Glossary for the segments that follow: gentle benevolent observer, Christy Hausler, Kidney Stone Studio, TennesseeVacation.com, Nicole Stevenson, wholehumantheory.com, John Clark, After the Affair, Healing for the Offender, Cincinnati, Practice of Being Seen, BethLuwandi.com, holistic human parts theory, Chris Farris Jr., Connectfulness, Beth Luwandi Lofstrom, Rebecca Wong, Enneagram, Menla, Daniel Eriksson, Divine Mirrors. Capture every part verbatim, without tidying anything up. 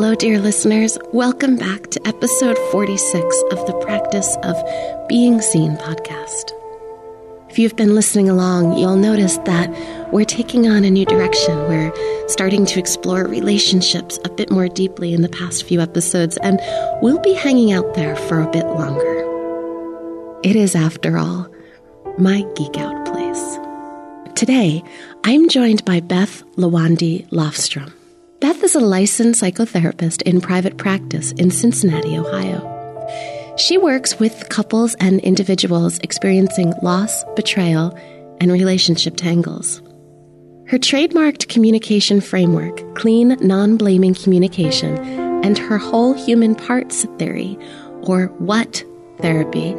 Hello, dear listeners. Welcome back to episode forty-six of the Practice of Being Seen podcast. If you've been listening along, you'll notice that we're taking on a new direction. We're starting to explore relationships a bit more deeply in the past few episodes, and we'll be hanging out there for a bit longer. It is, after all, my geek out place. Today, I'm joined by Beth Luwandi Lofstrom. Beth is a licensed psychotherapist in private practice in Cincinnati, Ohio. She works with couples and individuals experiencing loss, betrayal, and relationship tangles. Her trademarked communication framework, clean, non-blaming communication, and her whole human parts theory, or what therapy,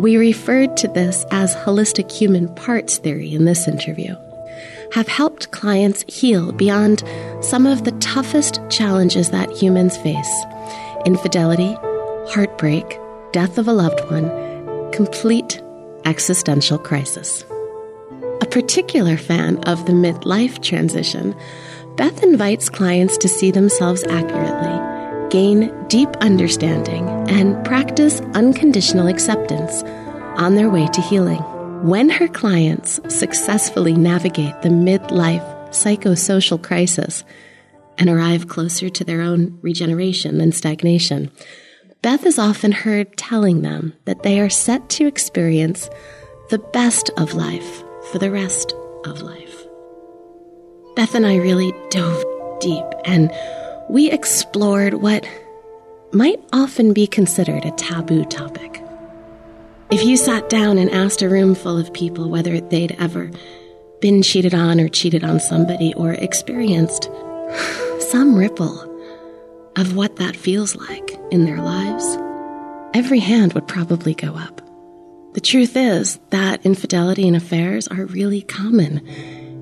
we referred to this as holistic human parts theory in this interview, have helped clients heal beyond some of the toughest challenges that humans face: infidelity, heartbreak, death of a loved one, complete existential crisis. A particular fan of the midlife transition, Beth invites clients to see themselves accurately, gain deep understanding, and practice unconditional acceptance on their way to healing. When her clients successfully navigate the midlife psychosocial crisis and arrive closer to their own regeneration than stagnation, Beth is often heard telling them that they are set to experience the best of life for the rest of life. Beth and I really dove deep, and we explored what might often be considered a taboo topic. If you sat down and asked a room full of people whether they'd ever been cheated on or cheated on somebody or experienced some ripple of what that feels like in their lives, every hand would probably go up. The truth is that infidelity and affairs are really common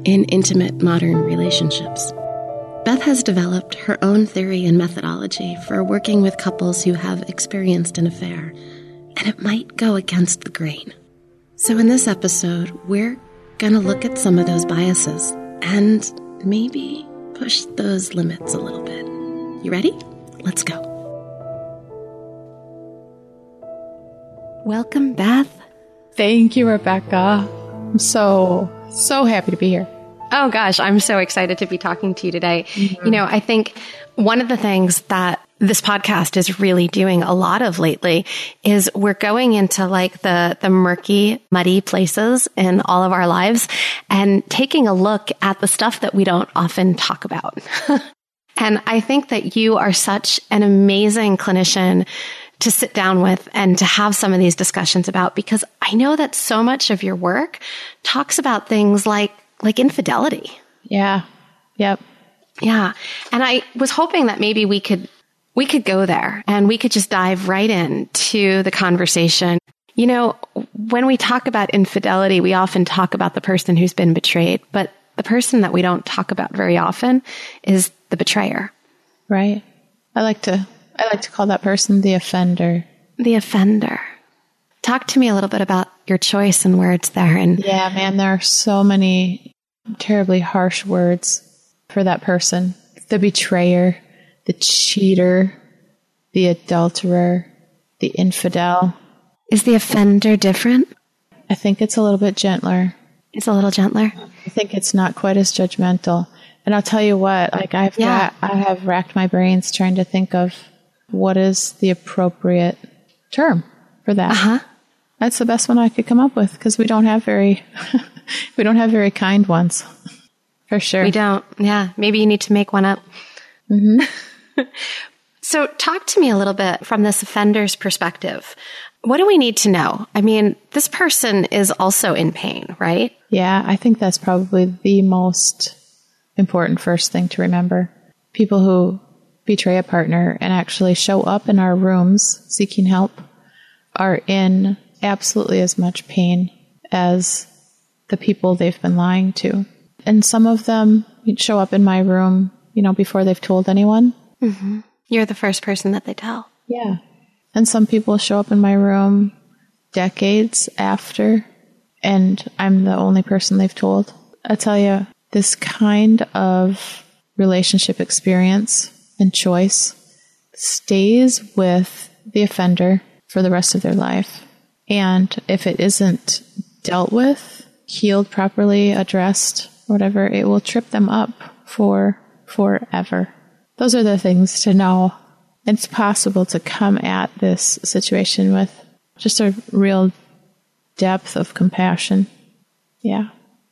in intimate modern relationships. Beth has developed her own theory and methodology for working with couples who have experienced an affair, and it might go against the grain. So in this episode, we're going to look at some of those biases and maybe push those limits a little bit. You ready? Let's go. Welcome, Beth. Thank you, Rebecca. I'm so, so happy to be here. Oh, gosh, I'm so excited to be talking to you today. Mm-hmm. You know, I think one of the things that this podcast is really doing a lot of lately is we're going into like the, the murky, muddy places in all of our lives and taking a look at the stuff that we don't often talk about. And I think that you are such an amazing clinician to sit down with and to have some of these discussions about, because I know that so much of your work talks about things like, like infidelity. Yeah. Yep. Yeah. And I was hoping that maybe we could We could go there and we could just dive right into the conversation. You know, when we talk about infidelity, we often talk about the person who's been betrayed, but the person that we don't talk about very often is the betrayer. Right. I like to, I like to call that person the offender. The offender. Talk to me a little bit about your choice and words there. And yeah, man, there are so many terribly harsh words for that person. The betrayer, the cheater, the adulterer, the infidel. Is the offender different? I think it's a little bit gentler. It's a little gentler? I think it's not quite as judgmental. And I'll tell you what, like I've yeah. got, I have racked my brains trying to think of what is the appropriate term for that. Uh-huh. That's the best one I could come up with, because we don't have very we don't have very kind ones. For sure. We don't. Yeah. Maybe you need to make one up. Mm-hmm. So talk to me a little bit from this offender's perspective. What do we need to know? I mean, this person is also in pain, right? Yeah, I think that's probably the most important first thing to remember. People who betray a partner and actually show up in our rooms seeking help are in absolutely as much pain as the people they've been lying to. And some of them show up in my room, you know, before they've told anyone. Mm-hmm. You're the first person that they tell. Yeah. And some people show up in my room decades after, and I'm the only person they've told. I tell you, this kind of relationship experience and choice stays with the offender for the rest of their life. And if it isn't dealt with, healed properly, addressed, whatever, it will trip them up for forever. Those are the things to know. It's possible to come at this situation with just a real depth of compassion. Yeah.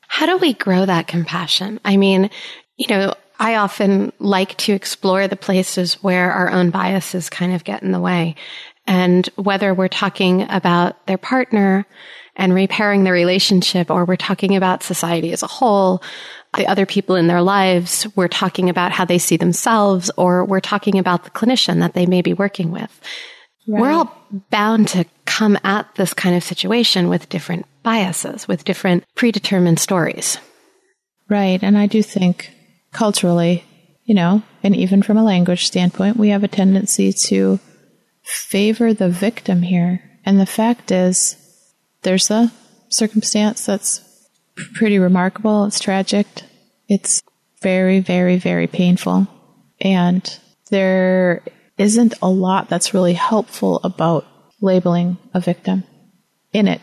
How do we grow that compassion? I mean, you know, I often like to explore the places where our own biases kind of get in the way. And whether we're talking about their partner and repairing the relationship, or we're talking about society as a whole, the other people in their lives, we're talking about how they see themselves, or we're talking about the clinician that they may be working with. Right. We're all bound to come at this kind of situation with different biases, with different predetermined stories. Right. And I do think culturally, you know, and even from a language standpoint, we have a tendency to favor the victim here. And the fact is, there's a circumstance that's pretty remarkable. It's tragic. It's very, very, very painful. And there isn't a lot that's really helpful about labeling a victim in it.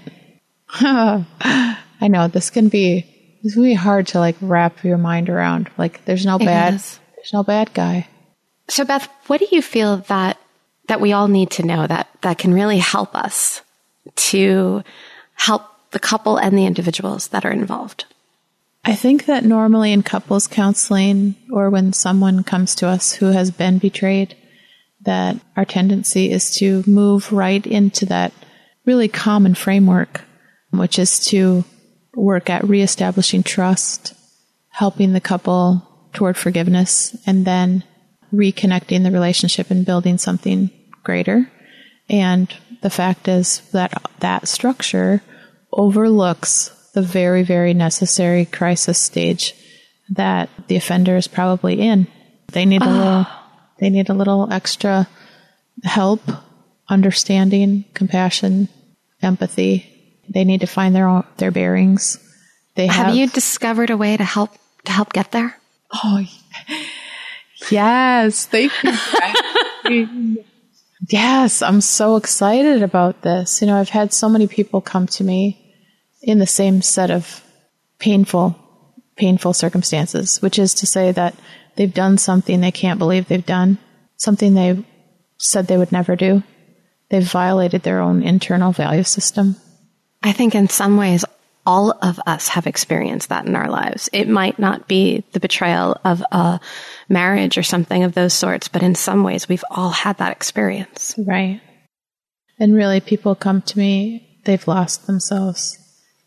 I know this can be it's really hard to like wrap your mind around. Like there's no it bad, is. there's no bad guy. So Beth, what do you feel that that we all need to know that that can really help us to help the couple and the individuals that are involved? I think that normally in couples counseling, or when someone comes to us who has been betrayed, that our tendency is to move right into that really common framework, which is to work at reestablishing trust, helping the couple toward forgiveness, and then reconnecting the relationship and building something greater. And the fact is that that structure overlooks the very, very necessary crisis stage that the offender is probably in. They need a oh. little, they need a little extra help, understanding, compassion, empathy. They need to find their own, their bearings. They have, have you discovered a way to help to help get there? Oh, yes, thank you. Yes, I'm so excited about this. You know, I've had so many people come to me in the same set of painful, painful circumstances, which is to say that they've done something they can't believe they've done, something they said they would never do. They've violated their own internal value system. I think in some ways, all of us have experienced that in our lives. It might not be the betrayal of a marriage or something of those sorts, but in some ways, we've all had that experience. Right. And really, people come to me, they've lost themselves.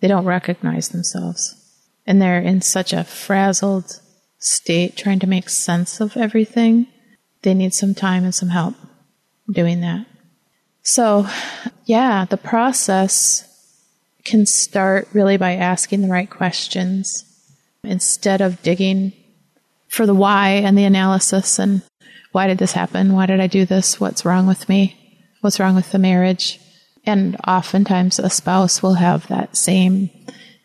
They don't recognize themselves. And they're in such a frazzled state, trying to make sense of everything. They need some time and some help doing that. So, yeah, the process can start really by asking the right questions instead of digging for the why and the analysis and why did this happen? Why did I do this? What's wrong with me? What's wrong with the marriage? And oftentimes a spouse will have that same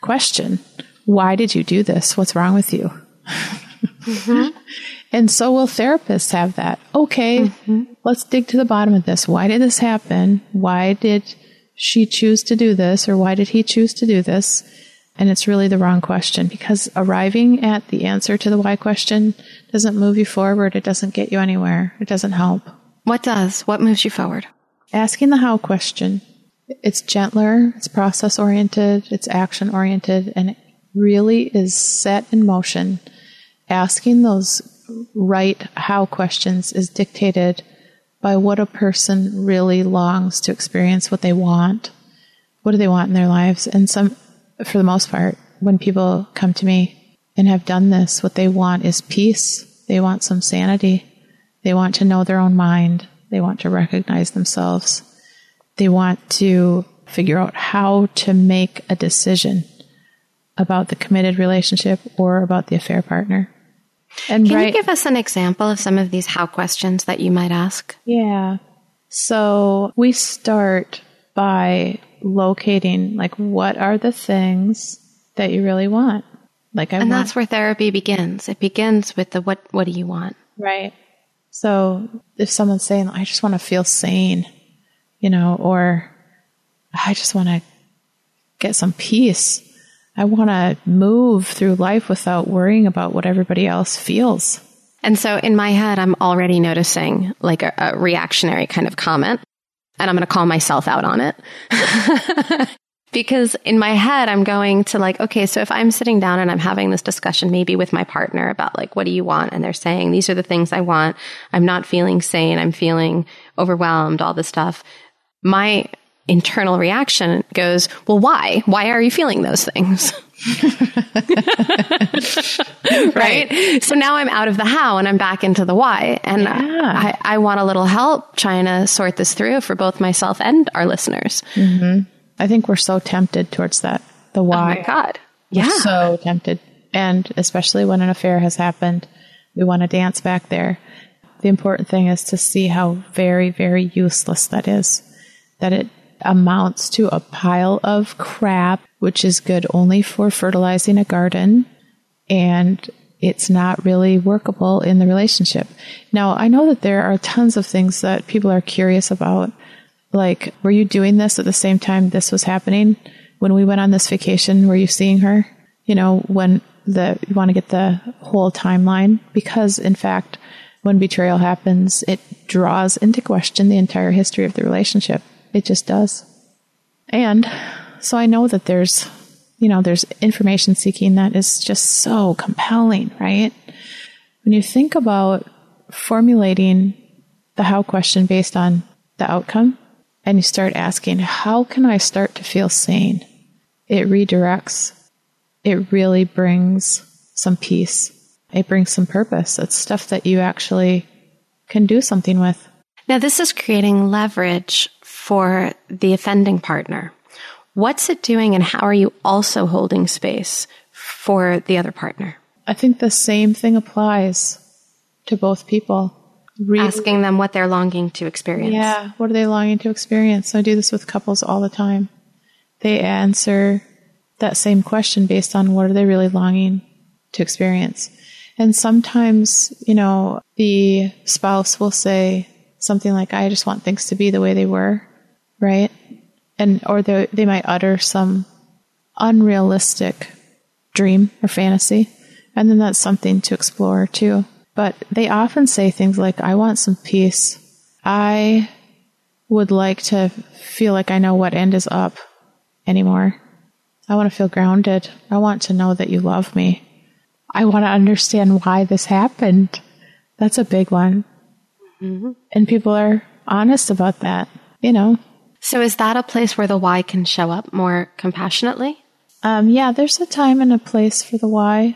question. Why did you do this? What's wrong with you? Mm-hmm. And so will therapists have that. Okay, mm-hmm. Let's dig to the bottom of this. Why did this happen? Why did she choose to do this, or why did he choose to do this? And it's really the wrong question, because arriving at the answer to the why question doesn't move you forward. It doesn't get you anywhere. It doesn't help. What does? What moves you forward? Asking the how question. It's gentler, it's process-oriented, it's action-oriented, and it really is set in motion. Asking those right how questions is dictated by what a person really longs to experience, what they want, what do they want in their lives. And some, for the most part, when people come to me and have done this, what they want is peace. They want some sanity. They want to know their own mind. They want to recognize themselves. They want to figure out how to make a decision about the committed relationship or about the affair partner. And Can right, you give us an example of some of these how questions that you might ask? Yeah. So we start by locating, like, what are the things that you really want? Like, I And want. That's where therapy begins. It begins with the what, what do you want? Right. So if someone's saying, I just want to feel sane, you know, or I just want to get some peace. I want to move through life without worrying about what everybody else feels. And so in my head, I'm already noticing like a, a reactionary kind of comment, and I'm going to call myself out on it. Because in my head, I'm going to like, okay, so if I'm sitting down and I'm having this discussion, maybe with my partner about like, what do you want? And they're saying, these are the things I want. I'm not feeling sane. I'm feeling overwhelmed, all this stuff. My internal reaction goes, well, why? Why are you feeling those things? right? right? So now I'm out of the how and I'm back into the why. And yeah. I, I want a little help trying to sort this through for both myself and our listeners. Mm-hmm. I think we're so tempted towards that. The why. Oh my God. Yeah. We're so tempted. And especially when an affair has happened, we want to dance back there. The important thing is to see how very, very useless that is. That it amounts to a pile of crap, which is good only for fertilizing a garden, and it's not really workable in the relationship. Now, I know that there are tons of things that people are curious about. Like, were you doing this at the same time this was happening? When we went on this vacation, were you seeing her? You know, when the you want to get the whole timeline, because in fact, when betrayal happens, it draws into question the entire history of the relationship. It just does. And so I know that there's, you know, there's information seeking that is just so compelling, right? When you think about formulating the how question based on the outcome, and you start asking, how can I start to feel sane? It redirects. It really brings some peace. It brings some purpose. It's stuff that you actually can do something with. Now, this is creating leverage for the offending partner. What's it doing, and how are you also holding space for the other partner? I think the same thing applies to both people. Really, asking them what they're longing to experience. Yeah, what are they longing to experience? I do this with couples all the time. They answer that same question based on what are they really longing to experience. And sometimes, you know, the spouse will say something like, I just want things to be the way they were, right? And or they they might utter some unrealistic dream or fantasy, and then that's something to explore too. But they often say things like, I want some peace. I would like to feel like I know what end is up anymore. I want to feel grounded. I want to know that you love me. I want to understand why this happened. That's a big one. Mm-hmm. And people are honest about that, you know. So is that a place where the why can show up more compassionately? Um, yeah, there's a time and a place for the why.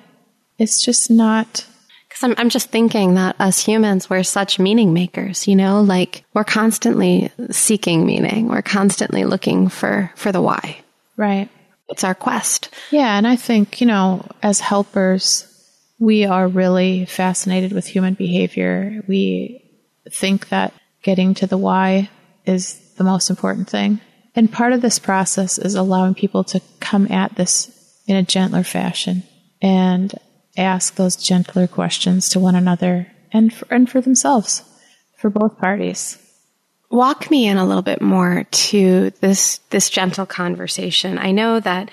It's just not... Because I'm, I'm just thinking that us humans, we're such meaning makers, you know, like we're constantly seeking meaning. We're constantly looking for, for the why. Right. It's our quest. Yeah. And I think, you know, as helpers, we are really fascinated with human behavior. We think that getting to the why is the most important thing. And part of this process is allowing people to come at this in a gentler fashion and ask those gentler questions to one another and for, and for themselves, for both parties. Walk me in a little bit more to this this gentle conversation. I know that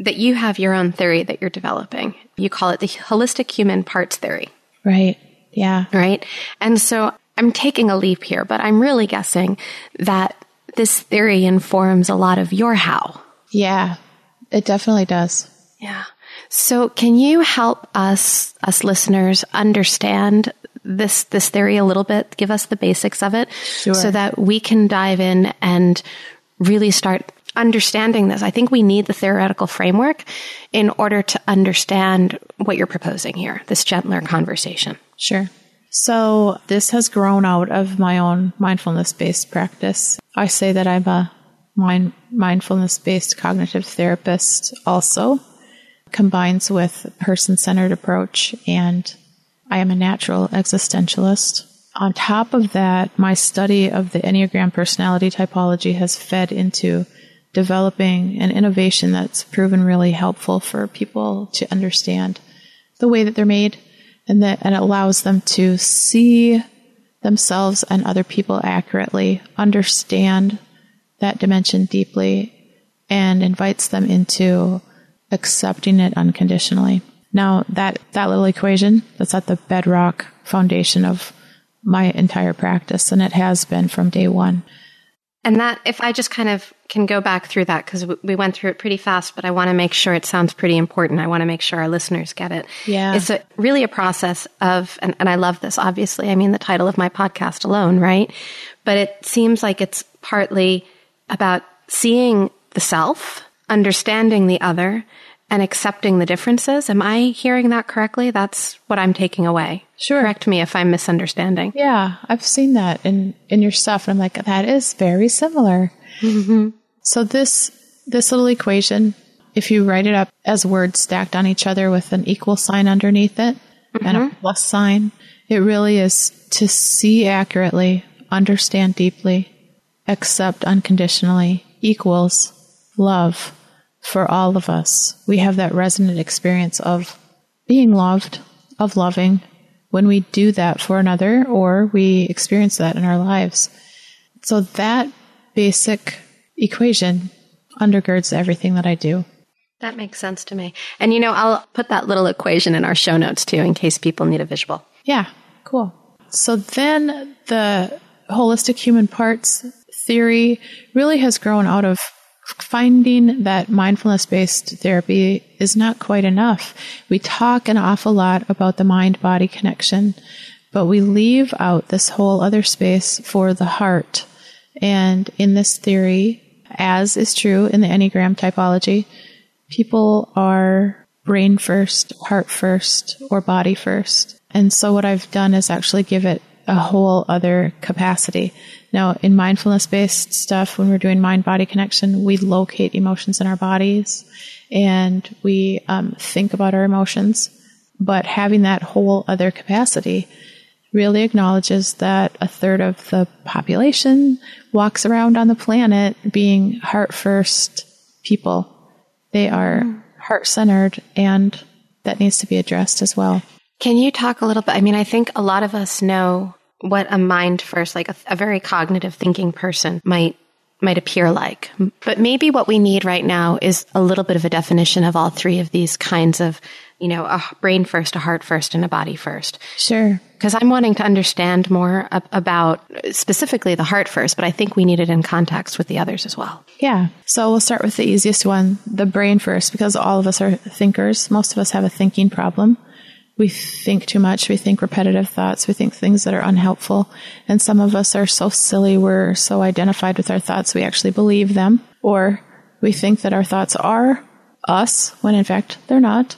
that you have your own theory that you're developing. You call it the holistic human parts theory. Right. Yeah. Right. And so I'm taking a leap here, but I'm really guessing that this theory informs a lot of your how. Yeah, it definitely does. Yeah. So can you help us, us listeners, understand this, this theory a little bit? Give us the basics of it. Sure. So that we can dive in and really start understanding this. I think we need the theoretical framework in order to understand what you're proposing here, this gentler conversation. Sure. So this has grown out of my own mindfulness-based practice. I say that I'm a mind, mindfulness-based cognitive therapist also. Combines with person-centered approach, and I am a natural existentialist. On top of that, my study of the Enneagram personality typology has fed into developing an innovation that's proven really helpful for people to understand the way that they're made, and that and it allows them to see themselves and other people accurately, understand that dimension deeply, and invites them into accepting it unconditionally. Now, that, that little equation, that's at the bedrock foundation of my entire practice, and it has been from day one. And that, if I just kind of can go back through that, because we went through it pretty fast, but I want to make sure it sounds pretty important. I want to make sure our listeners get it. Yeah. It's a, really a process of, and, and I love this, obviously. I mean, the title of my podcast alone, right? But it seems like it's partly about seeing the self, understanding the other, and accepting the differences. Am I hearing that correctly? That's what I'm taking away. Sure. Correct me if I'm misunderstanding. Yeah, I've seen that in, in your stuff. And I'm like, that is very similar. Mm-hmm. So this this little equation, if you write it up as words stacked on each other with an equal sign underneath it, mm-hmm. and a plus sign, it really is to see accurately, understand deeply, accept unconditionally, equals love. For all of us, we have that resonant experience of being loved, of loving, when we do that for another, or we experience that in our lives. So that basic equation undergirds everything that I do. That makes sense to me. And you know, I'll put that little equation in our show notes too, in case people need a visual. Yeah, cool. So then the holistic human parts theory really has grown out of finding that mindfulness-based therapy is not quite enough. We talk an awful lot about the mind-body connection, but we leave out this whole other space for the heart. And in this theory, as is true in the Enneagram typology, people are brain first, heart first, or body first. And so what I've done is actually give it a whole other capacity. Now, in mindfulness-based stuff, when we're doing mind-body connection, we locate emotions in our bodies and we um, think about our emotions. But having that whole other capacity really acknowledges that a third of the population walks around on the planet being heart-first people. They are mm. heart-centered, and that needs to be addressed as well. Can you talk a little bit? I mean, I think a lot of us know what a mind first, like a, a very cognitive thinking person might might appear like. But maybe what we need right now is a little bit of a definition of all three of these kinds of, you know, a brain first, a heart first, and a body first. Sure. Because I'm wanting to understand more ab- about specifically the heart first, but I think we need it in context with the others as well. Yeah. So we'll start with the easiest one, the brain first, because all of us are thinkers. Most of us have a thinking problem. We think too much. We think repetitive thoughts. We think things that are unhelpful. And some of us are so silly, we're so identified with our thoughts, we actually believe them. Or we think that our thoughts are us, when in fact they're not.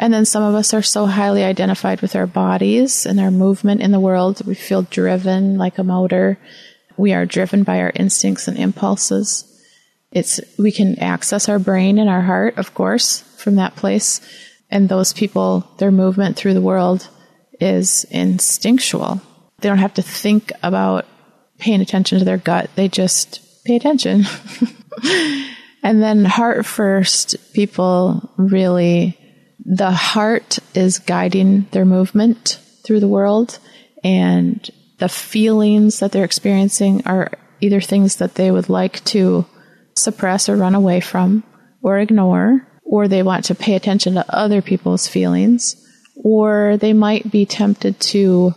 And then some of us are so highly identified with our bodies and our movement in the world. We feel driven like a motor. We are driven by our instincts and impulses. It's, we can access our brain and our heart, of course, from that place. And those people, their movement through the world is instinctual. They don't have to think about paying attention to their gut. They just pay attention. And then heart first people, really, the heart is guiding their movement through the world. And the feelings that they're experiencing are either things that they would like to suppress or run away from or ignore, or they want to pay attention to other people's feelings, or they might be tempted to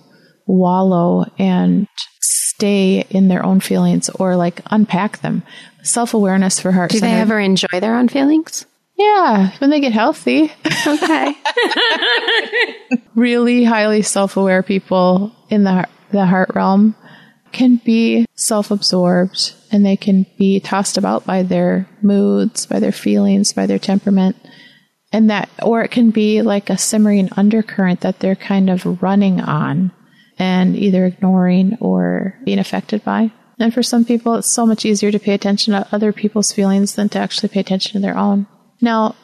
wallow and stay in their own feelings or like unpack them. Self-awareness for heart. Do they ever enjoy their own feelings? Yeah, when they get healthy. Okay. Really highly self-aware people in the the heart realm can be self-absorbed, and they can be tossed about by their moods, by their feelings, by their temperament. And that, or it can be like a simmering undercurrent that they're kind of running on and either ignoring or being affected by. And for some people, it's so much easier to pay attention to other people's feelings than to actually pay attention to their own. Now,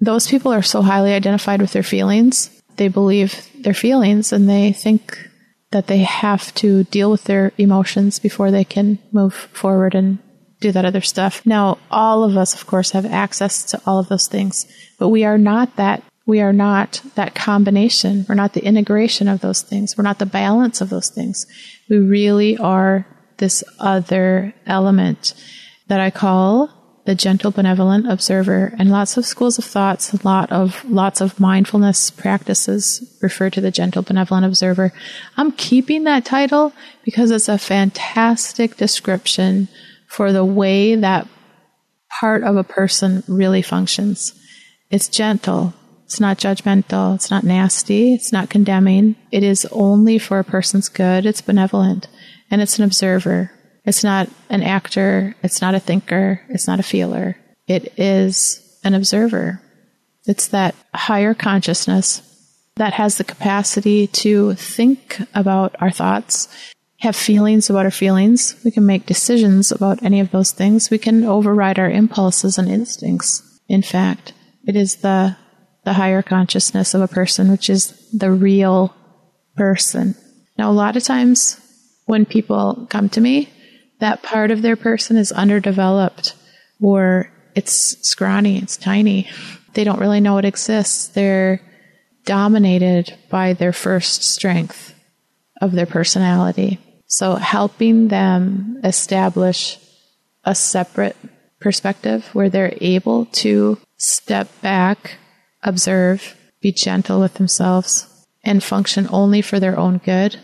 those people are so highly identified with their feelings. They believe their feelings, and they think that they have to deal with their emotions before they can move forward and do that other stuff. Now, all of us, of course, have access to all of those things, but we are not that We are not that combination. We're not the integration of those things. We're not the balance of those things. We really are this other element that I call the gentle, benevolent observer. And lots of schools of thoughts, a lot of lots of mindfulness practices refer to the gentle, benevolent observer. I'm keeping that title because it's a fantastic description for the way that part of a person really functions. It's gentle. It's not judgmental. It's not nasty. It's not condemning. It is only for a person's good. It's benevolent. And it's an observer. It's not an actor. It's not a thinker. It's not a feeler. It is an observer. It's that higher consciousness that has the capacity to think about our thoughts, have feelings about our feelings. We can make decisions about any of those things. We can override our impulses and instincts. In fact, it is the the higher consciousness of a person, which is the real person. Now, a lot of times when people come to me, that part of their person is underdeveloped, or it's scrawny, it's tiny. They don't really know it exists. They're dominated by their first strength of their personality. So helping them establish a separate perspective where they're able to step back, observe, be gentle with themselves, and function only for their own good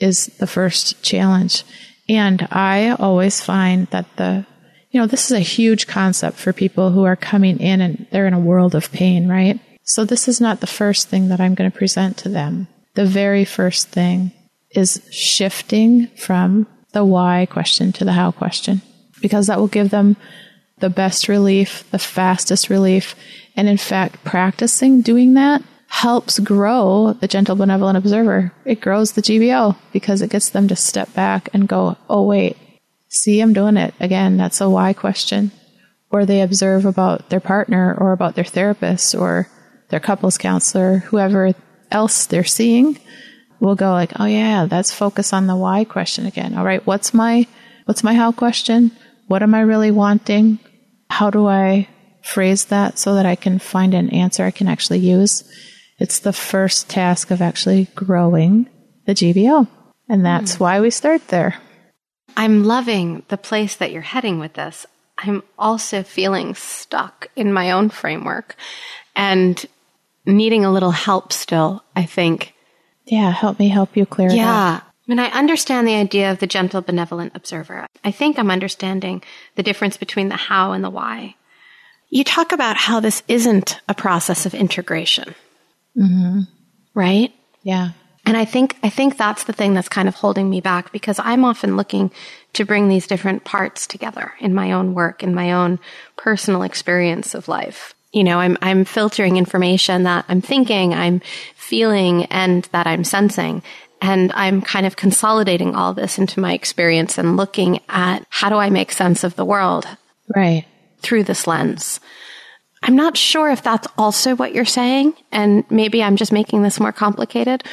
is the first challenge. And I always find that the, you know, this is a huge concept for people who are coming in and they're in a world of pain, right? So this is not the first thing that I'm going to present to them. The very first thing is shifting from the why question to the how question, because that will give them the best relief, the fastest relief. And in fact, practicing doing that helps grow the gentle, benevolent observer. It grows the G B O because it gets them to step back and go, oh, wait, see, I'm doing it. Again, that's a why question. Or they observe about their partner or about their therapist or their couples counselor, whoever else they're seeing, will go like, oh, yeah, that's focus on the why question again. All right, what's my what's my how question? What am I really wanting? How do I phrase that so that I can find an answer I can actually use? It's the first task of actually growing the G B O. And that's mm. why we start there. I'm loving the place that you're heading with this. I'm also feeling stuck in my own framework and needing a little help still, I think. Yeah, help me help you clear it yeah. up. I mean, I understand the idea of the gentle, benevolent observer. I think I'm understanding the difference between the how and the why. You talk about how this isn't a process of integration, mm-hmm. right? Yeah. And I think I think that's the thing that's kind of holding me back, because I'm often looking to bring these different parts together in my own work, in my own personal experience of life. You know, I'm I'm filtering information that I'm thinking, I'm feeling, and that I'm sensing. And I'm kind of consolidating all this into my experience and looking at how do I make sense of the world right through this lens. I'm not sure if that's also what you're saying, and maybe I'm just making this more complicated,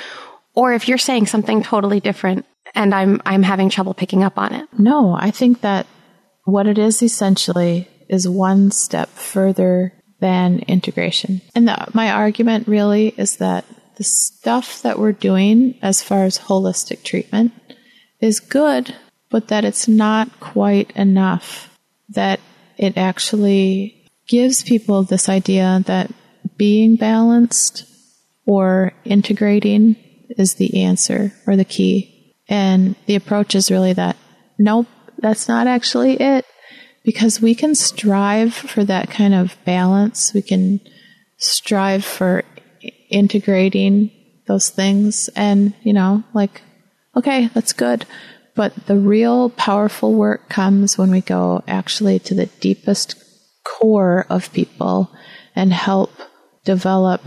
or if you're saying something totally different and I'm I'm having trouble picking up on it. No, I think that what it is essentially is one step further than integration. And the, my argument really is that the stuff that we're doing as far as holistic treatment is good, but that it's not quite enough, that it actually gives people this idea that being balanced or integrating is the answer or the key. And the approach is really that, nope, that's not actually it, because we can strive for that kind of balance. We can strive for integrating those things and, you know, like, okay, that's good. But the real powerful work comes when we go actually to the deepest core of people and help develop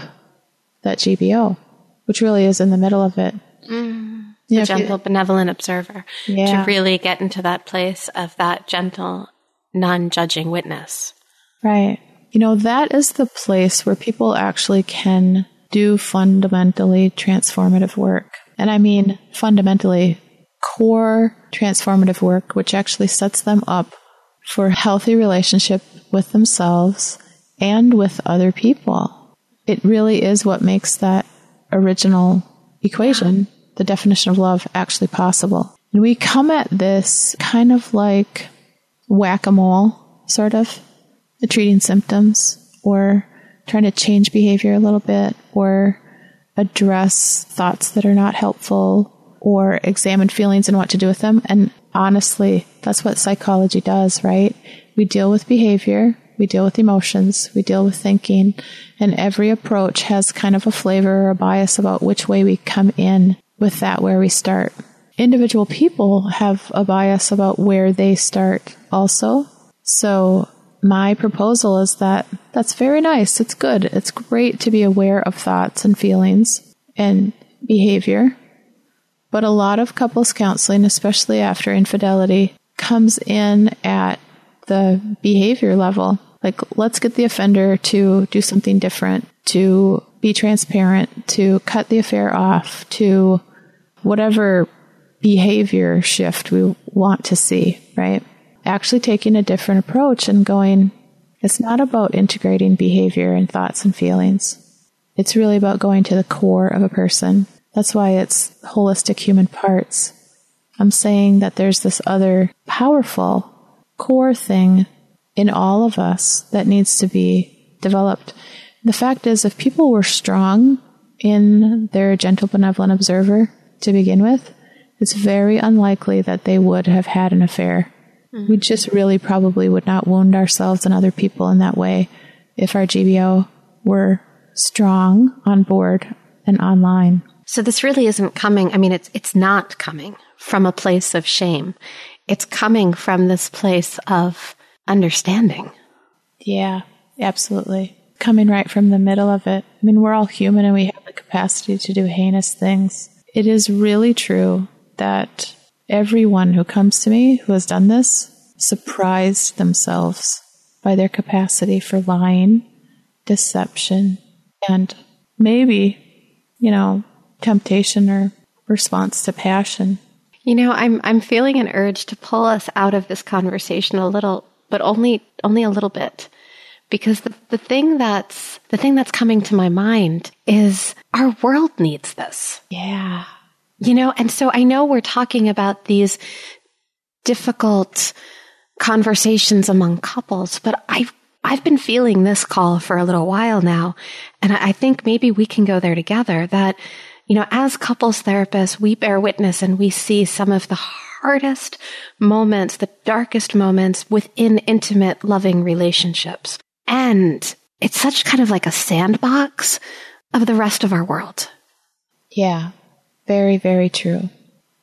that G B O, which really is in the middle of it. Mm, the know, gentle, you, benevolent observer. Yeah. To really get into that place of that gentle, non-judging witness. Right. You know, that is the place where people actually can do fundamentally transformative work. And I mean fundamentally core transformative work, which actually sets them up for a healthy relationship with themselves and with other people. it really is what makes that original equation, the definition of love, actually possible. And we come at this kind of like whack-a-mole, sort of, treating symptoms or trying to change behavior a little bit or address thoughts that are not helpful or examine feelings and what to do with them. And honestly, that's what psychology does, right? We deal with behavior, we deal with emotions, we deal with thinking, and every approach has kind of a flavor or a bias about which way we come in with that, where we start. Individual people have a bias about where they start also. So my proposal is that that's very nice. It's good. It's great to be aware of thoughts and feelings and behavior. But a lot of couples counseling, especially after infidelity, comes in at the behavior level. Like, let's get the offender to do something different, to be transparent, to cut the affair off, to whatever behavior shift we want to see, right? Actually taking a different approach and going, it's not about integrating behavior and thoughts and feelings. It's really about going to the core of a person. That's why it's holistic human parts. I'm saying that there's this other powerful core thing in all of us that needs to be developed. The fact is, if people were strong in their gentle, benevolent observer to begin with, it's very unlikely that they would have had an affair. Mm-hmm. We just really probably would not wound ourselves and other people in that way if our G B O were strong on board and online. So this really isn't coming. I mean, it's it's not coming from a place of shame. It's coming from this place of understanding. Yeah, absolutely. Coming right from the middle of it. I mean, we're all human and we have the capacity to do heinous things. It is really true that everyone who comes to me who has done this surprised themselves by their capacity for lying, deception, and maybe, you know, temptation or response to passion. You know, I'm I'm feeling an urge to pull us out of this conversation a little, but only only a little bit. Because the, the thing that's the thing that's coming to my mind is our world needs this. Yeah. You know, and so I know we're talking about these difficult conversations among couples, but I've, I've been feeling this call for a little while now, and I think maybe we can go there together, that, you know, as couples therapists, we bear witness and we see some of the hardest moments, the darkest moments within intimate, loving relationships. And it's such kind of like a sandbox of the rest of our world. Yeah. Very, very true.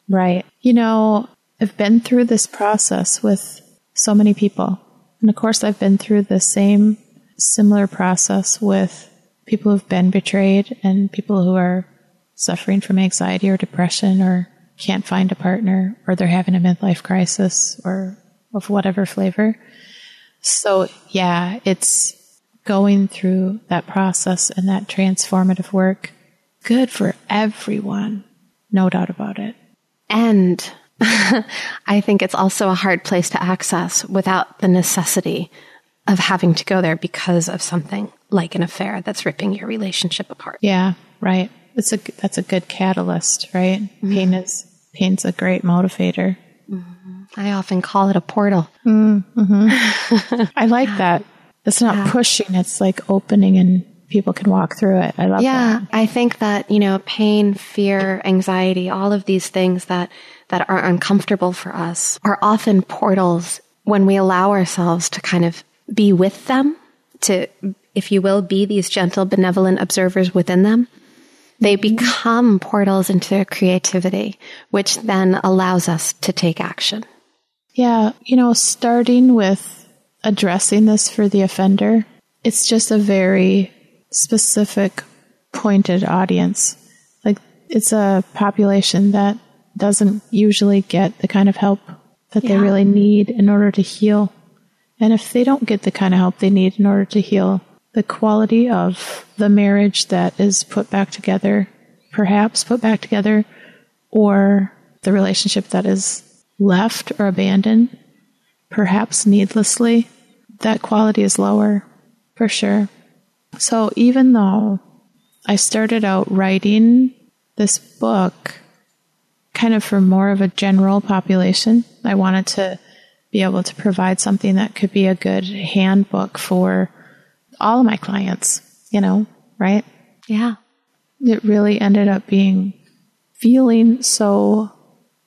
Right. You know, I've been through this process with so many people. And of course, I've been through the same similar process with people who've been betrayed and people who are suffering from anxiety or depression or can't find a partner or they're having a midlife crisis or of whatever flavor. So yeah, it's going through that process and that transformative work. Good for everyone. No doubt about it. And I think it's also a hard place to access without the necessity of having to go there because of something like an affair that's ripping your relationship apart. Yeah, right. It's a, that's a good catalyst, right? Mm-hmm. Pain is, pain's a great motivator. Mm-hmm. I often call it a portal. Mm-hmm. I like that. It's not yeah. pushing. It's like opening and people can walk through it. I love yeah, that. Yeah, I think that, you know, pain, fear, anxiety, all of these things that, that are uncomfortable for us are often portals when we allow ourselves to kind of be with them, to, if you will, be these gentle, benevolent observers within them. They become portals into their creativity, which then allows us to take action. Yeah, you know, starting with addressing this for the offender, it's just a very specific, pointed audience. Like, it's a population that doesn't usually get the kind of help that yeah. they really need in order to heal. And if they don't get the kind of help they need in order to heal, the quality of the marriage that is put back together, perhaps put back together, or the relationship that is left or abandoned, perhaps needlessly, that quality is lower, for sure. So even though I started out writing this book kind of for more of a general population, I wanted to be able to provide something that could be a good handbook for all of my clients, you know, right? Yeah. It really ended up being feeling so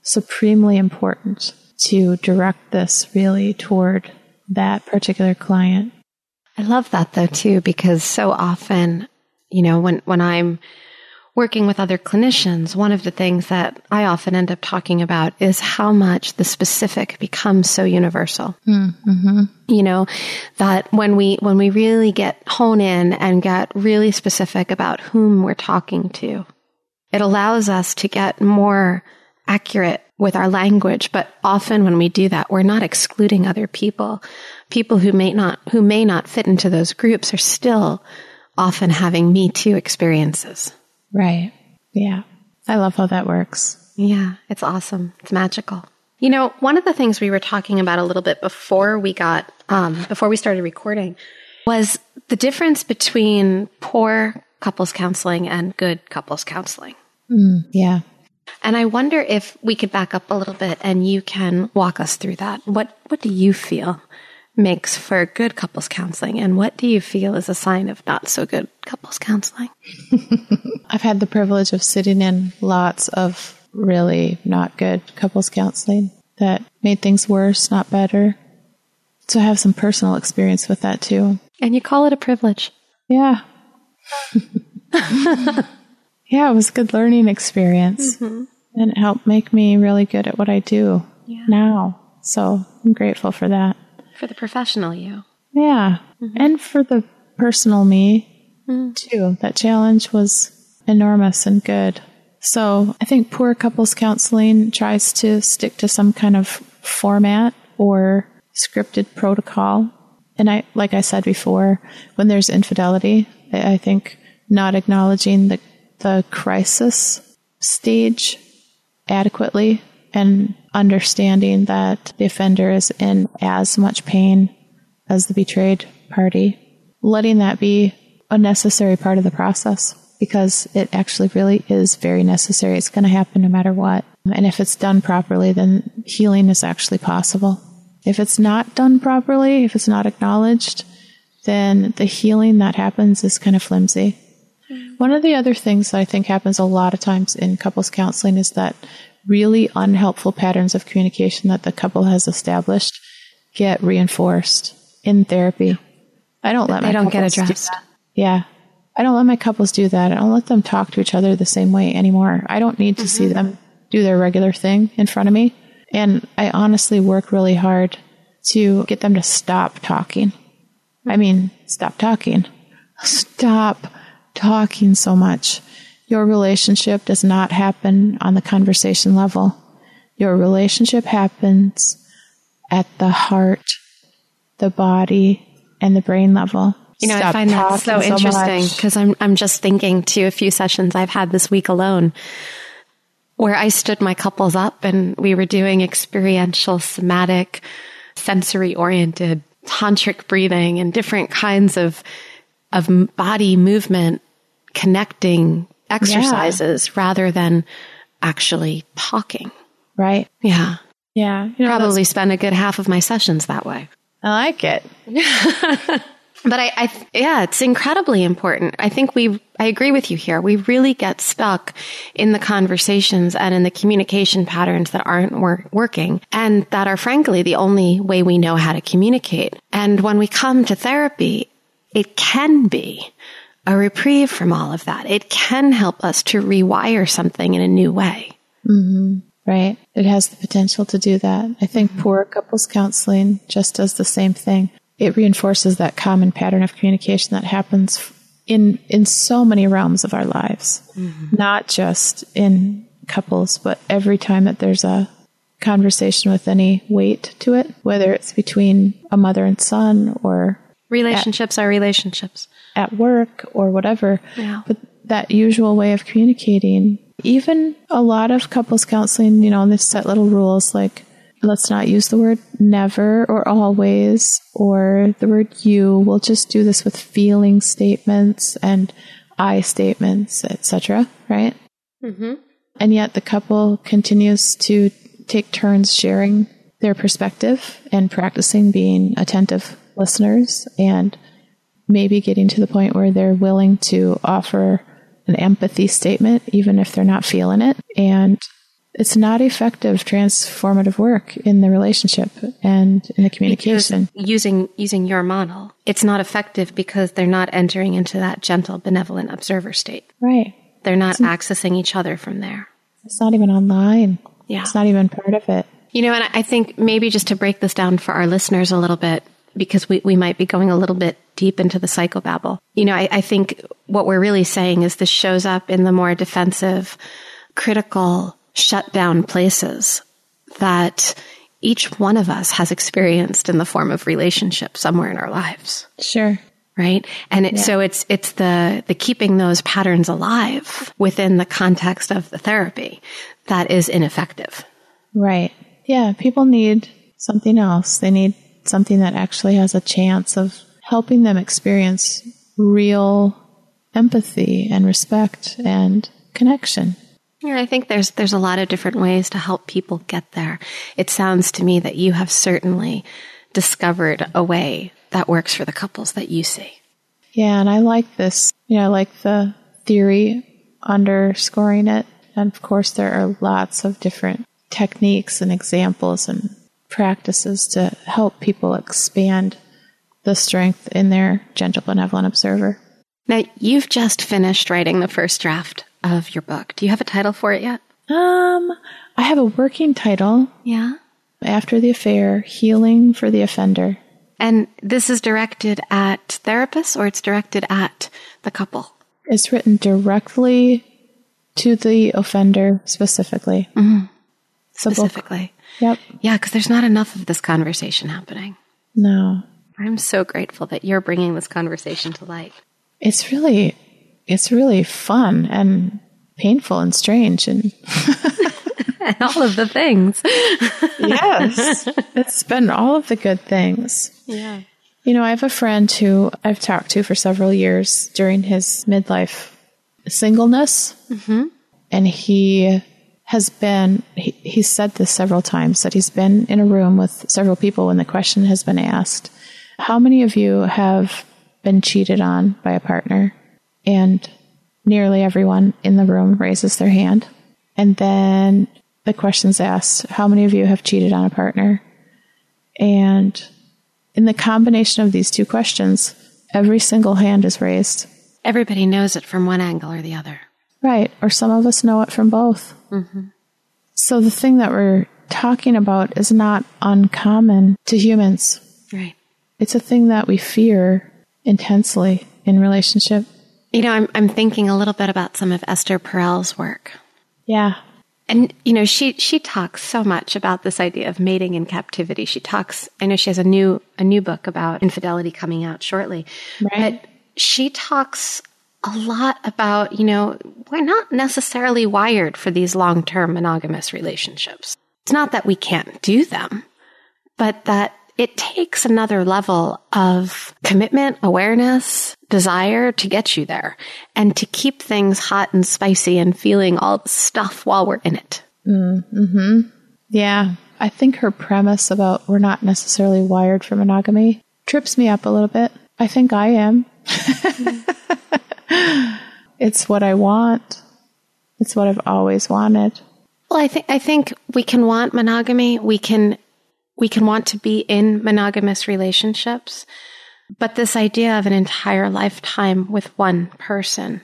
supremely important to direct this really toward that particular client. I love that though too, because so often, you know, when, when I'm working with other clinicians, one of the things that I often end up talking about is how much the specific becomes so universal. Mm-hmm. You know, that when we when we really get hone in and get really specific about whom we're talking to, it allows us to get more accurate with our language. But often when we do that, we're not excluding other people. People who may not who may not fit into those groups are still often having Me Too experiences. Right. Yeah. I love how that works. Yeah. It's awesome. It's magical. You know, one of the things we were talking about a little bit before we got, um, before we started recording was the difference between poor couples counseling and good couples counseling. Mm, yeah. And I wonder if we could back up a little bit and you can walk us through that. What, what do you feel makes for good couples counseling, and what do you feel is a sign of not so good couples counseling? I've had the privilege of sitting in lots of really not good couples counseling that made things worse, not better. So I have some personal experience with that too. And you call it a privilege. Yeah. Yeah, it was a good learning experience, mm-hmm. and it helped make me really good at what I do yeah. now. So I'm grateful for that. For the professional you. Yeah. Mm-hmm. And for the personal me, mm-hmm. too. That challenge was enormous and good. So I think poor couples counseling tries to stick to some kind of format or scripted protocol. And I, like I said before, when there's infidelity, I think not acknowledging the, the crisis stage adequately and understanding that the offender is in as much pain as the betrayed party, letting that be a necessary part of the process because it actually really is very necessary. It's going to happen no matter what. And if it's done properly, then healing is actually possible. If it's not done properly, if it's not acknowledged, then the healing that happens is kind of flimsy. One of the other things that I think happens a lot of times in couples counseling is that really unhelpful patterns of communication that the couple has established get reinforced in therapy. I don't let my couples do that. They don't get addressed. Yeah. I don't let my couples do that. I don't let them talk to each other the same way anymore. I don't need to mm-hmm. see them do their regular thing in front of me. And I honestly work really hard to get them to stop talking. I mean, stop talking. Stop talking so much. Your relationship does not happen on the conversation level. Your relationship happens at the heart, the body, and the brain level. You know, Stop I find that so interesting because so I'm I'm just thinking to a few sessions I've had this week alone where I stood my couples up and we were doing experiential, somatic, sensory-oriented, tantric breathing and different kinds of of body movement connecting exercises yeah. rather than actually talking. Right. Yeah. Yeah. You know, probably spend a good half of my sessions that way. I like it. But I, I, yeah, it's incredibly important. I think we, I agree with you here. We really get stuck in the conversations and in the communication patterns that aren't wor- working and that are frankly the only way we know how to communicate. And when we come to therapy, it can be a reprieve from all of that. It can help us to rewire something in a new way. Mm-hmm. Right. It has the potential to do that. I think mm-hmm. poor couples counseling just does the same thing. It reinforces that common pattern of communication that happens in, in so many realms of our lives, mm-hmm. not just in couples, but every time that there's a conversation with any weight to it, whether it's between a mother and son or relationships at, are relationships. At work or whatever. Yeah. But that usual way of communicating, even a lot of couples counseling, you know, and they've set little rules like, let's not use the word never or always or the word you. We'll just do this with feeling statements and I statements, et cetera, right? Mm-hmm. And yet the couple continues to take turns sharing their perspective and practicing being attentive listeners and maybe getting to the point where they're willing to offer an empathy statement, even if they're not feeling it. And it's not effective transformative work in the relationship and in the communication. Because using using your model, it's not effective because they're not entering into that gentle, benevolent observer state. Right. They're not it's accessing not, each other from there. It's not even online. Yeah. It's not even part of it. You know, and I think maybe just to break this down for our listeners a little bit, because we, we might be going a little bit deep into the psychobabble. You know, I, I think what we're really saying is this shows up in the more defensive, critical, shut down places that each one of us has experienced in the form of relationship somewhere in our lives. Sure. Right? And it, yeah. so it's it's the the keeping those patterns alive within the context of the therapy that is ineffective. Right. Yeah. People need something else. They need something that actually has a chance of helping them experience real empathy and respect and connection. Yeah, I think there's there's a lot of different ways to help people get there. It sounds to me that you have certainly discovered a way that works for the couples that you see. Yeah, and I like this. You know, I like the theory underscoring it. And of course, there are lots of different techniques and examples and practices to help people expand the strength in their gentle, benevolent observer. Now, you've just finished writing the first draft of your book. Do you have a title for it yet? Um, I have a working title. Yeah. After the Affair, Healing for the Offender. And this is directed at therapists or it's directed at the couple? It's written directly to the offender specifically. Mm-hmm. Specifically. Yep. Yeah, because there's not enough of this conversation happening. No. I'm so grateful that you're bringing this conversation to light. It's really, it's really fun and painful and strange and, and all of the things. Yes. It's been all of the good things. Yeah. You know, I have a friend who I've talked to for several years during his midlife singleness. Mm-hmm. And he has been, he, he's said this several times, that he's been in a room with several people when the question has been asked, how many of you have been cheated on by a partner? And nearly everyone in the room raises their hand. And then the question's asked, how many of you have cheated on a partner? And in the combination of these two questions, every single hand is raised. Everybody knows it from one angle or the other. Right. Or some of us know it from both. Mm-hmm. So the thing that we're talking about is not uncommon to humans. Right. It's a thing that we fear intensely in relationship. You know, I'm I'm thinking a little bit about some of Esther Perel's work. Yeah. And, you know, she, she talks so much about this idea of mating in captivity. She talks, I know she has a new a new book about infidelity coming out shortly. Right. But she talks a lot about, you know, we're not necessarily wired for these long-term monogamous relationships. It's not that we can't do them, but that it takes another level of commitment, awareness, desire to get you there and to keep things hot and spicy and feeling all the stuff while we're in it. Mm-hmm. Yeah. I think her premise about we're not necessarily wired for monogamy trips me up a little bit. I think I am. Mm. It's what I want. It's what I've always wanted. Well, I think I think we can want monogamy. We can We can want to be in monogamous relationships, but this idea of an entire lifetime with one person,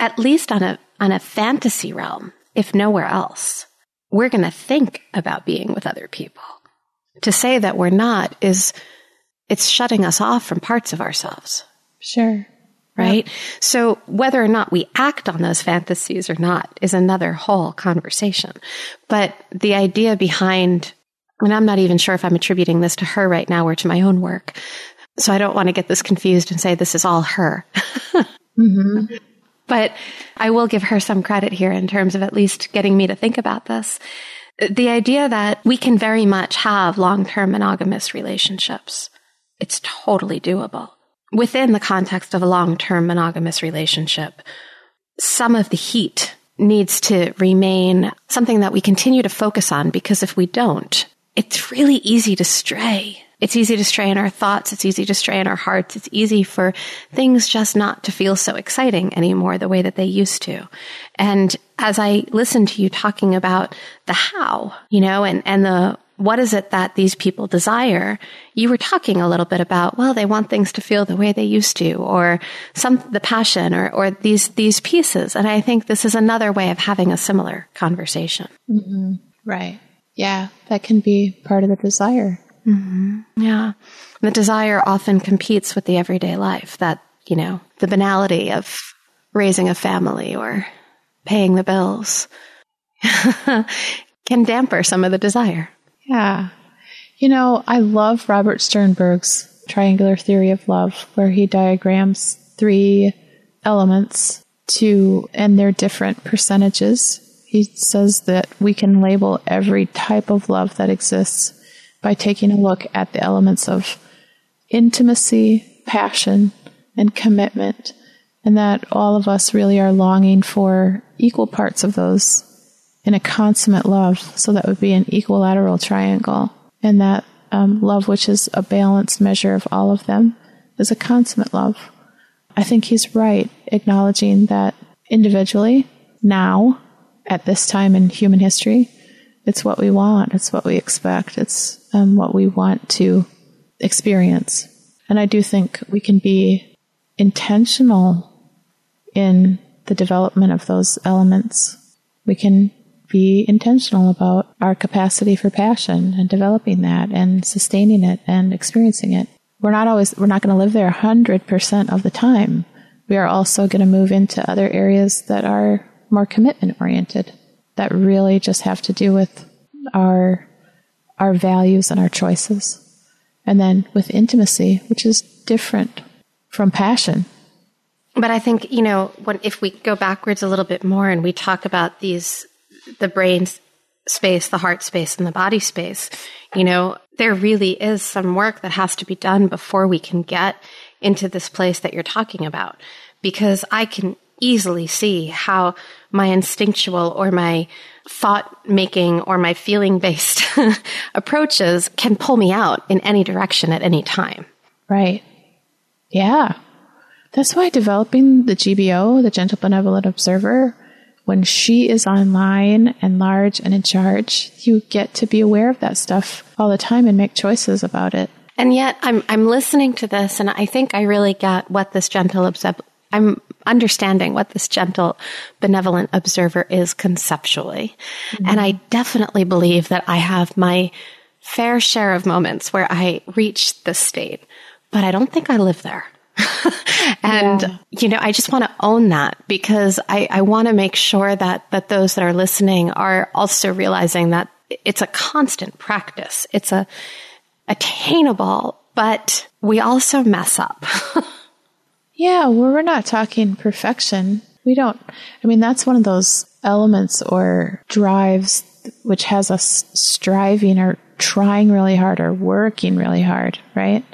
at least on a on a fantasy realm, if nowhere else, we're going to think about being with other people. To say that we're not is, it's shutting us off from parts of ourselves. Sure. Right? Yep. So whether or not we act on those fantasies or not is another whole conversation. But the idea behind... And I'm not even sure if I'm attributing this to her right now or to my own work. So I don't want to get this confused and say this is all her. Mm-hmm. But I will give her some credit here in terms of at least getting me to think about this. the idea that we can very much have long-term monogamous relationships. It's totally doable. Within the context of a long-term monogamous relationship, some of the heat needs to remain something that we continue to focus on, because if we don't, it's really easy to stray. It's easy to stray in our thoughts. It's easy to stray in our hearts. It's easy for things just not to feel so exciting anymore the way that they used to. And as I listen to you talking about the how, you know, and, and the what is it that these people desire, you were talking a little bit about, well, they want things to feel the way they used to, or some the passion or, or these these pieces. And I think this is another way of having a similar conversation. Mm-hmm. Right. Yeah, that can be part of the desire. Mm-hmm. Yeah. The desire often competes with the everyday life, that, you know, the banality of raising a family or paying the bills can damper some of the desire. Yeah. You know, I love Robert Sternberg's triangular theory of love, where he diagrams three elements to, and they're different percentages. He says that we can label every type of love that exists by taking a look at the elements of intimacy, passion, and commitment, and that all of us really are longing for equal parts of those in a consummate love. So that would be an equilateral triangle, and that um, love, which is a balanced measure of all of them, is a consummate love. I think he's right, acknowledging that individually, now, at this time in human history, it's what we want, it's what we expect, it's um, what we want to experience. And I do think we can be intentional in the development of those elements. We can be intentional about our capacity for passion and developing that and sustaining it and experiencing it. We're not always, we're not going to live there one hundred percent of the time. We are also going to move into other areas that are more commitment oriented, that really just have to do with our our values and our choices. And then with intimacy, which is different from passion. But I think, you know, when, if we go backwards a little bit more and we talk about these, the brain space, the heart space, and the body space, you know, there really is some work that has to be done before we can get into this place that you're talking about. Because I can easily see how my instinctual or my thought-making or my feeling-based approaches can pull me out in any direction at any time. Right. Yeah. That's why developing the G B O, the Gentle Benevolent Observer, when she is online and large and in charge, you get to be aware of that stuff all the time and make choices about it. And yet I'm I'm listening to this, and I think I really get what this gentle observer, I'm understanding what this gentle benevolent observer is conceptually. Mm-hmm. And I definitely believe that I have my fair share of moments where I reach this state, but I don't think I live there. and, yeah. you know, I just want to own that, because I, I want to make sure that, that those that are listening are also realizing that it's a constant practice. It's a attainable, but we also mess up. Yeah. Well, we're not talking perfection. We don't, I mean, that's one of those elements or drives which has us striving or trying really hard or working really hard, right?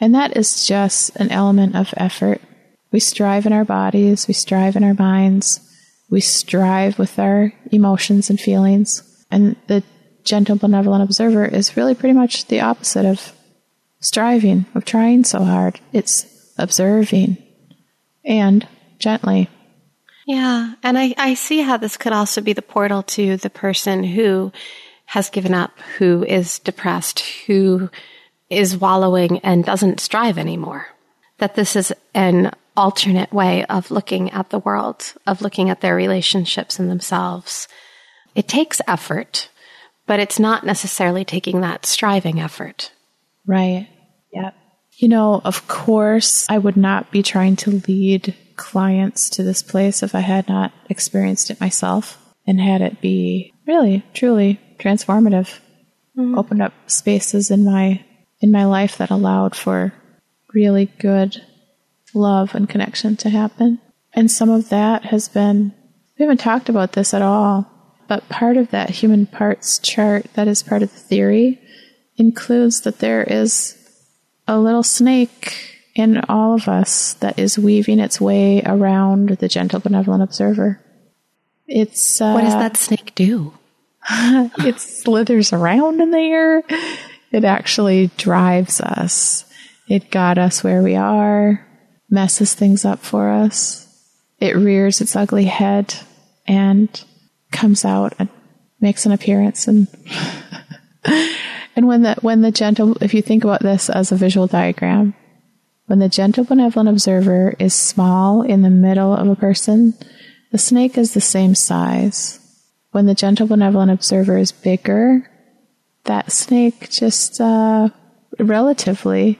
And that is just an element of effort. We strive in our bodies, we strive in our minds, we strive with our emotions and feelings. And the gentle, benevolent observer is really pretty much the opposite of striving, of trying so hard. It's observing and gently. Yeah, and I, I see how this could also be the portal to the person who has given up, who is depressed, who is wallowing and doesn't strive anymore. That this is an alternate way of looking at the world, of looking at their relationships and themselves. It takes effort, but it's not necessarily taking that striving effort. Right. Yep. You know, of course, I would not be trying to lead clients to this place if I had not experienced it myself and had it be really, truly transformative. Mm-hmm. Opened up spaces in my in my life that allowed for really good love and connection to happen. And some of that has been, we haven't talked about this at all, But part of that human parts chart that is part of the theory includes that there is a little snake in all of us that is weaving its way around the gentle, benevolent observer. It's uh, what does that snake do? It slithers around in the air. It actually drives us. It got us where we are, messes things up for us. It rears its ugly head and comes out and makes an appearance. And and when the, when the gentle, if you think about this as a visual diagram, when the gentle, benevolent observer is small in the middle of a person, the snake is the same size. When the gentle, benevolent observer is bigger, that snake just uh, relatively,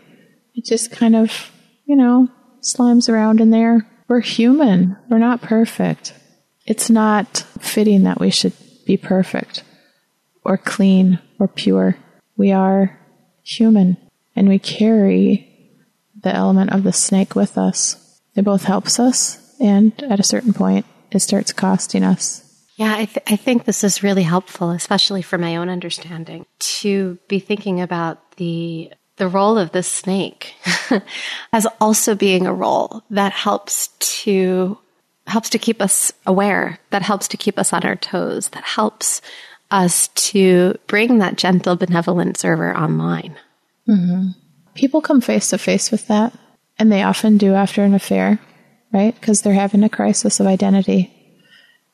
it just kind of, you know, slimes around in there. We're human. We're not perfect. It's not fitting that we should be perfect or clean or pure. We are human, and we carry the element of the snake with us. It both helps us, and at a certain point, it starts costing us. Yeah, I, th- I think this is really helpful, especially for my own understanding, to be thinking about the the role of the snake as also being a role that helps to helps to keep us aware, that helps to keep us on our toes, that helps us to bring that gentle, benevolent observer online. Mm-hmm. People come face to face with that, and they often do after an affair, right? Because they're having a crisis of identity.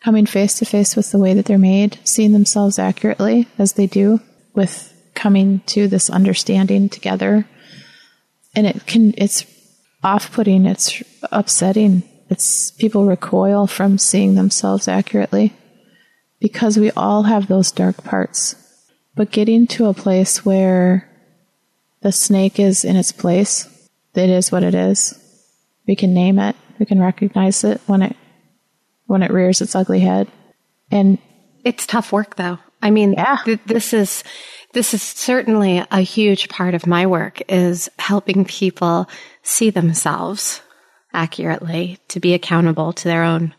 Coming face to face with the way that they're made, seeing themselves accurately as they do, with coming to this understanding together. And it can, it's off-putting, it's upsetting. It's people recoil from seeing themselves accurately because we all have those dark parts. But getting to a place where the snake is in its place, it is what it is. We can name it. We can recognize it when it when it rears its ugly head. And it's tough work, though. I mean, yeah. th- this is this is certainly a huge part of my work, is helping people see themselves accurately, to be accountable to their own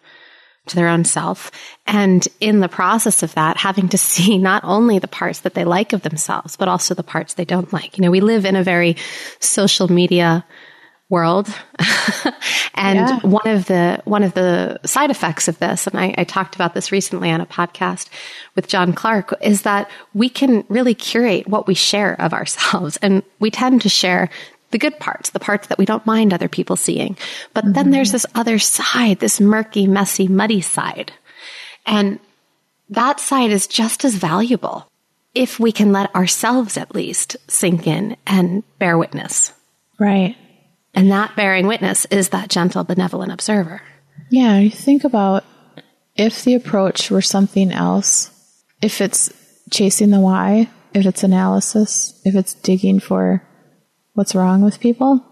to their own self. And in the process of that, having to see not only the parts that they like of themselves, but also the parts they don't like. You know, we live in a very social media world. And yeah. one of the one of the side effects of this, and I, I talked about this recently on a podcast with John Clark, is that we can really curate what we share of ourselves. And we tend to share the good parts, the parts that we don't mind other people seeing. But mm-hmm. then there's this other side, this murky, messy, muddy side. And that side is just as valuable if we can let ourselves at least sink in and bear witness. Right. And that bearing witness is that gentle, benevolent observer. Yeah, you think about if the approach were something else, if it's chasing the why, if it's analysis, if it's digging for what's wrong with people,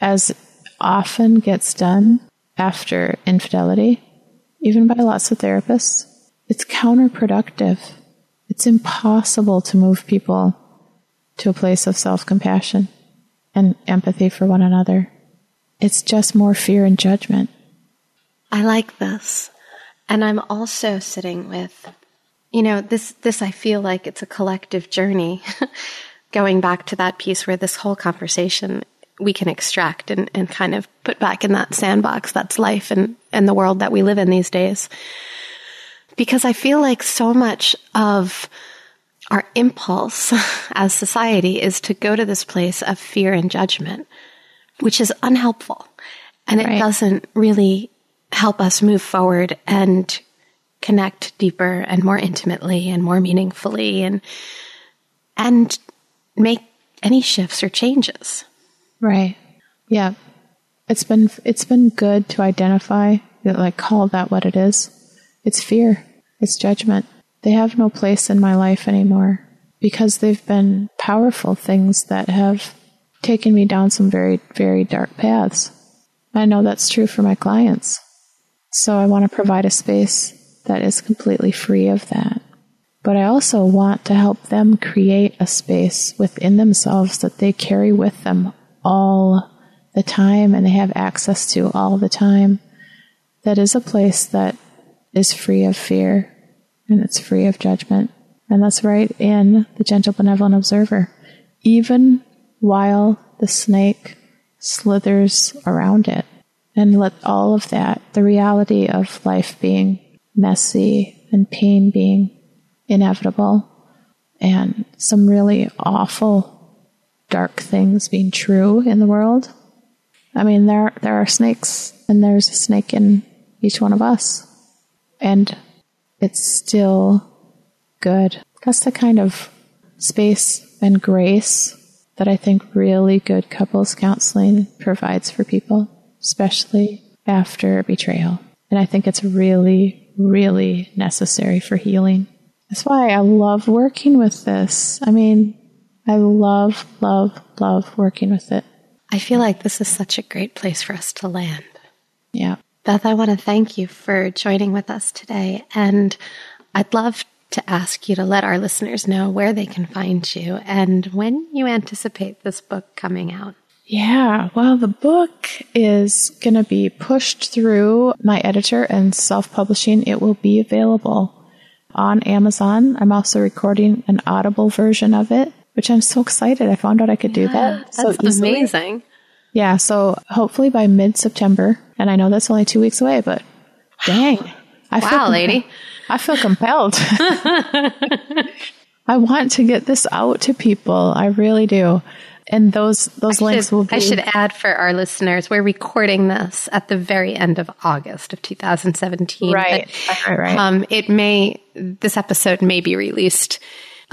as often gets done after infidelity, even by lots of therapists, it's counterproductive. It's impossible to move people to a place of self-compassion and empathy for one another. It's just more fear and judgment. I like this. And I'm also sitting with, you know, this, this I feel like it's a collective journey. Going back to that piece where this whole conversation we can extract and, and kind of put back in that sandbox that's life and, and the world that we live in these days. Because I feel like so much of our impulse as society is to go to this place of fear and judgment, which is unhelpful. And right. It doesn't really help us move forward and connect deeper and more intimately and more meaningfully and and make any shifts or changes. Right. Yeah. It's been it's been good to identify, like call that what it is. It's fear. It's judgment. They have no place in my life anymore because they've been powerful things that have taken me down some very, very dark paths. I know that's true for my clients. So I want to provide a space that is completely free of that. But I also want to help them create a space within themselves that they carry with them all the time and they have access to all the time. That is a place that is free of fear, and it's free of judgment. And that's right in the gentle, benevolent observer, even while the snake slithers around it. And let all of that, the reality of life being messy and pain being inevitable and some really awful, dark things being true in the world. I mean, there there are snakes, and there's a snake in each one of us. And it's still good. That's the kind of space and grace that I think really good couples counseling provides for people, especially after betrayal. And I think it's really, really necessary for healing. That's why I love working with this. I mean, I love, love, love working with it. I feel like this is such a great place for us to land. Yeah. Beth, I want to thank you for joining with us today. And I'd love to ask you to let our listeners know where they can find you and when you anticipate this book coming out. Yeah, well, the book is going to be pushed through my editor and self-publishing. It will be available on Amazon. I'm also recording an Audible version of it, which I'm so excited. I found out I could yeah, do that. That's so easily. Amazing. Yeah, so hopefully by mid-September, and I know that's only two weeks away, but dang. I wow, feel lady. I feel compelled. I want to get this out to people. I really do. And those those I links should, will be... I should add for our listeners, we're recording this at the very end of August of two thousand seventeen. Right, but, right, right. Um, it may, this episode may be released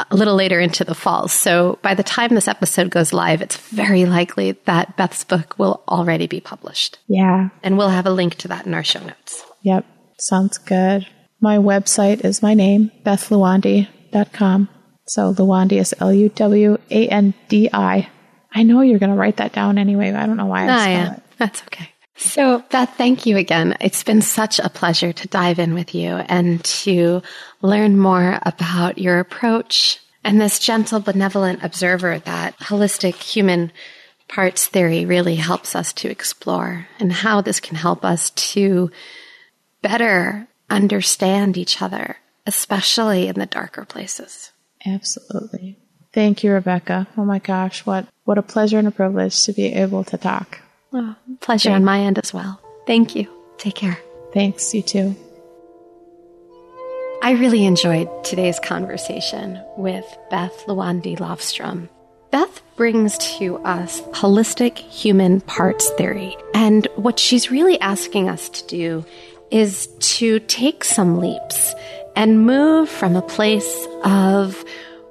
a little later into the fall. So by the time this episode goes live, it's very likely that Beth's book will already be published. Yeah. And we'll have a link to that in our show notes. Yep. Sounds good. My website is my name, Beth Luwandi dot com. So Luwandi is L U W A N D I. I know you're going to write that down anyway. But I don't know why I no, spelled yeah. it. That's okay. So Beth, thank you again. It's been such a pleasure to dive in with you and to learn more about your approach and this gentle, benevolent observer that holistic human parts theory really helps us to explore, and how this can help us to better understand each other, especially in the darker places. Absolutely. Thank you, Rebecca. Oh my gosh, what, what a pleasure and a privilege to be able to talk. Oh, pleasure Thanks. On my end as well. Thank you. Take care. Thanks. You too. I really enjoyed today's conversation with Beth Luwandi Lofstrom. Beth brings to us holistic human parts theory. And what she's really asking us to do is to take some leaps and move from a place of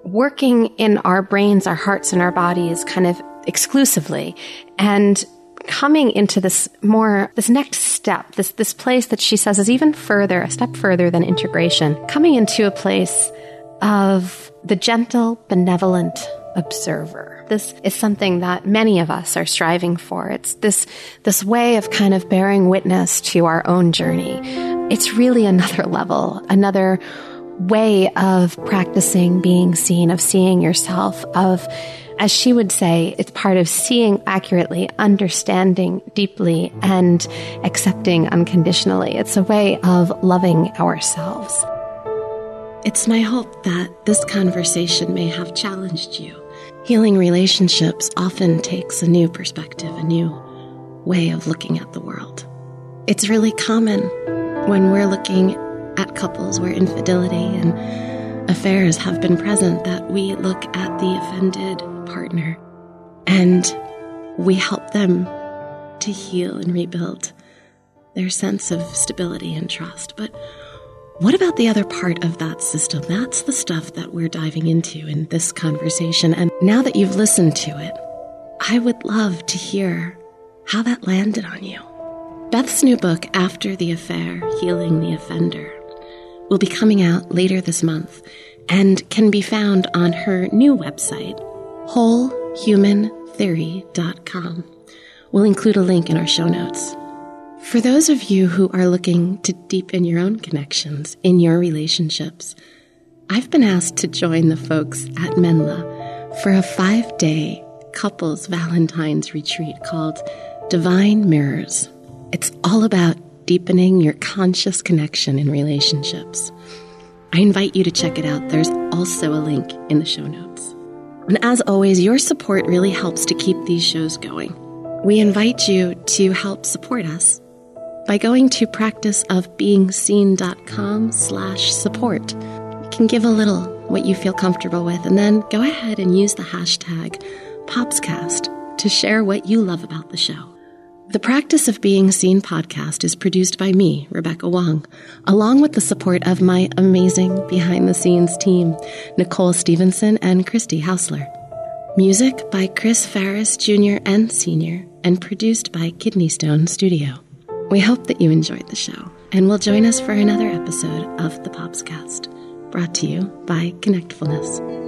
working in our brains, our hearts, and our bodies kind of exclusively, and coming into this more, this next step, this, this place that she says is even further, a step further than integration, coming into a place of the gentle, benevolent observer. This is something that many of us are striving for. It's this, this way of kind of bearing witness to our own journey. It's really another level, another way of practicing being seen, of seeing yourself, of, as she would say, it's part of seeing accurately, understanding deeply, and accepting unconditionally. It's a way of loving ourselves. It's my hope that this conversation may have challenged you. Healing relationships often takes a new perspective, a new way of looking at the world. It's really common when we're looking at couples where infidelity and affairs have been present that we look at the offended partner and we help them to heal and rebuild their sense of stability and trust. But what about the other part of that system? That's the stuff that we're diving into in this conversation. And now that you've listened to it, I would love to hear how that landed on you. Beth's new book, After the Affair, Healing the Offender, will be coming out later this month and can be found on her new website, whole human theory dot com. We'll include a link in our show notes. For those of you who are looking to deepen your own connections in your relationships, I've been asked to join the folks at Menla for a five-day couples Valentine's retreat called Divine Mirrors. It's all about deepening your conscious connection in relationships. I invite you to check it out. There's also a link in the show notes. And as always, your support really helps to keep these shows going. We invite you to help support us by going to practiceofbeingseen.com slash support. You can give a little what you feel comfortable with, and then go ahead and use the hashtag PopsCast to share what you love about the show. The Practice of Being Seen podcast is produced by me, Rebecca Wong, along with the support of my amazing behind-the-scenes team, Nicole Stevenson and Christy Hausler. Music by Chris Farris Junior and Senior, and produced by Kidney Stone Studio. We hope that you enjoyed the show, and will join us for another episode of the PopsCast, brought to you by Connectfulness.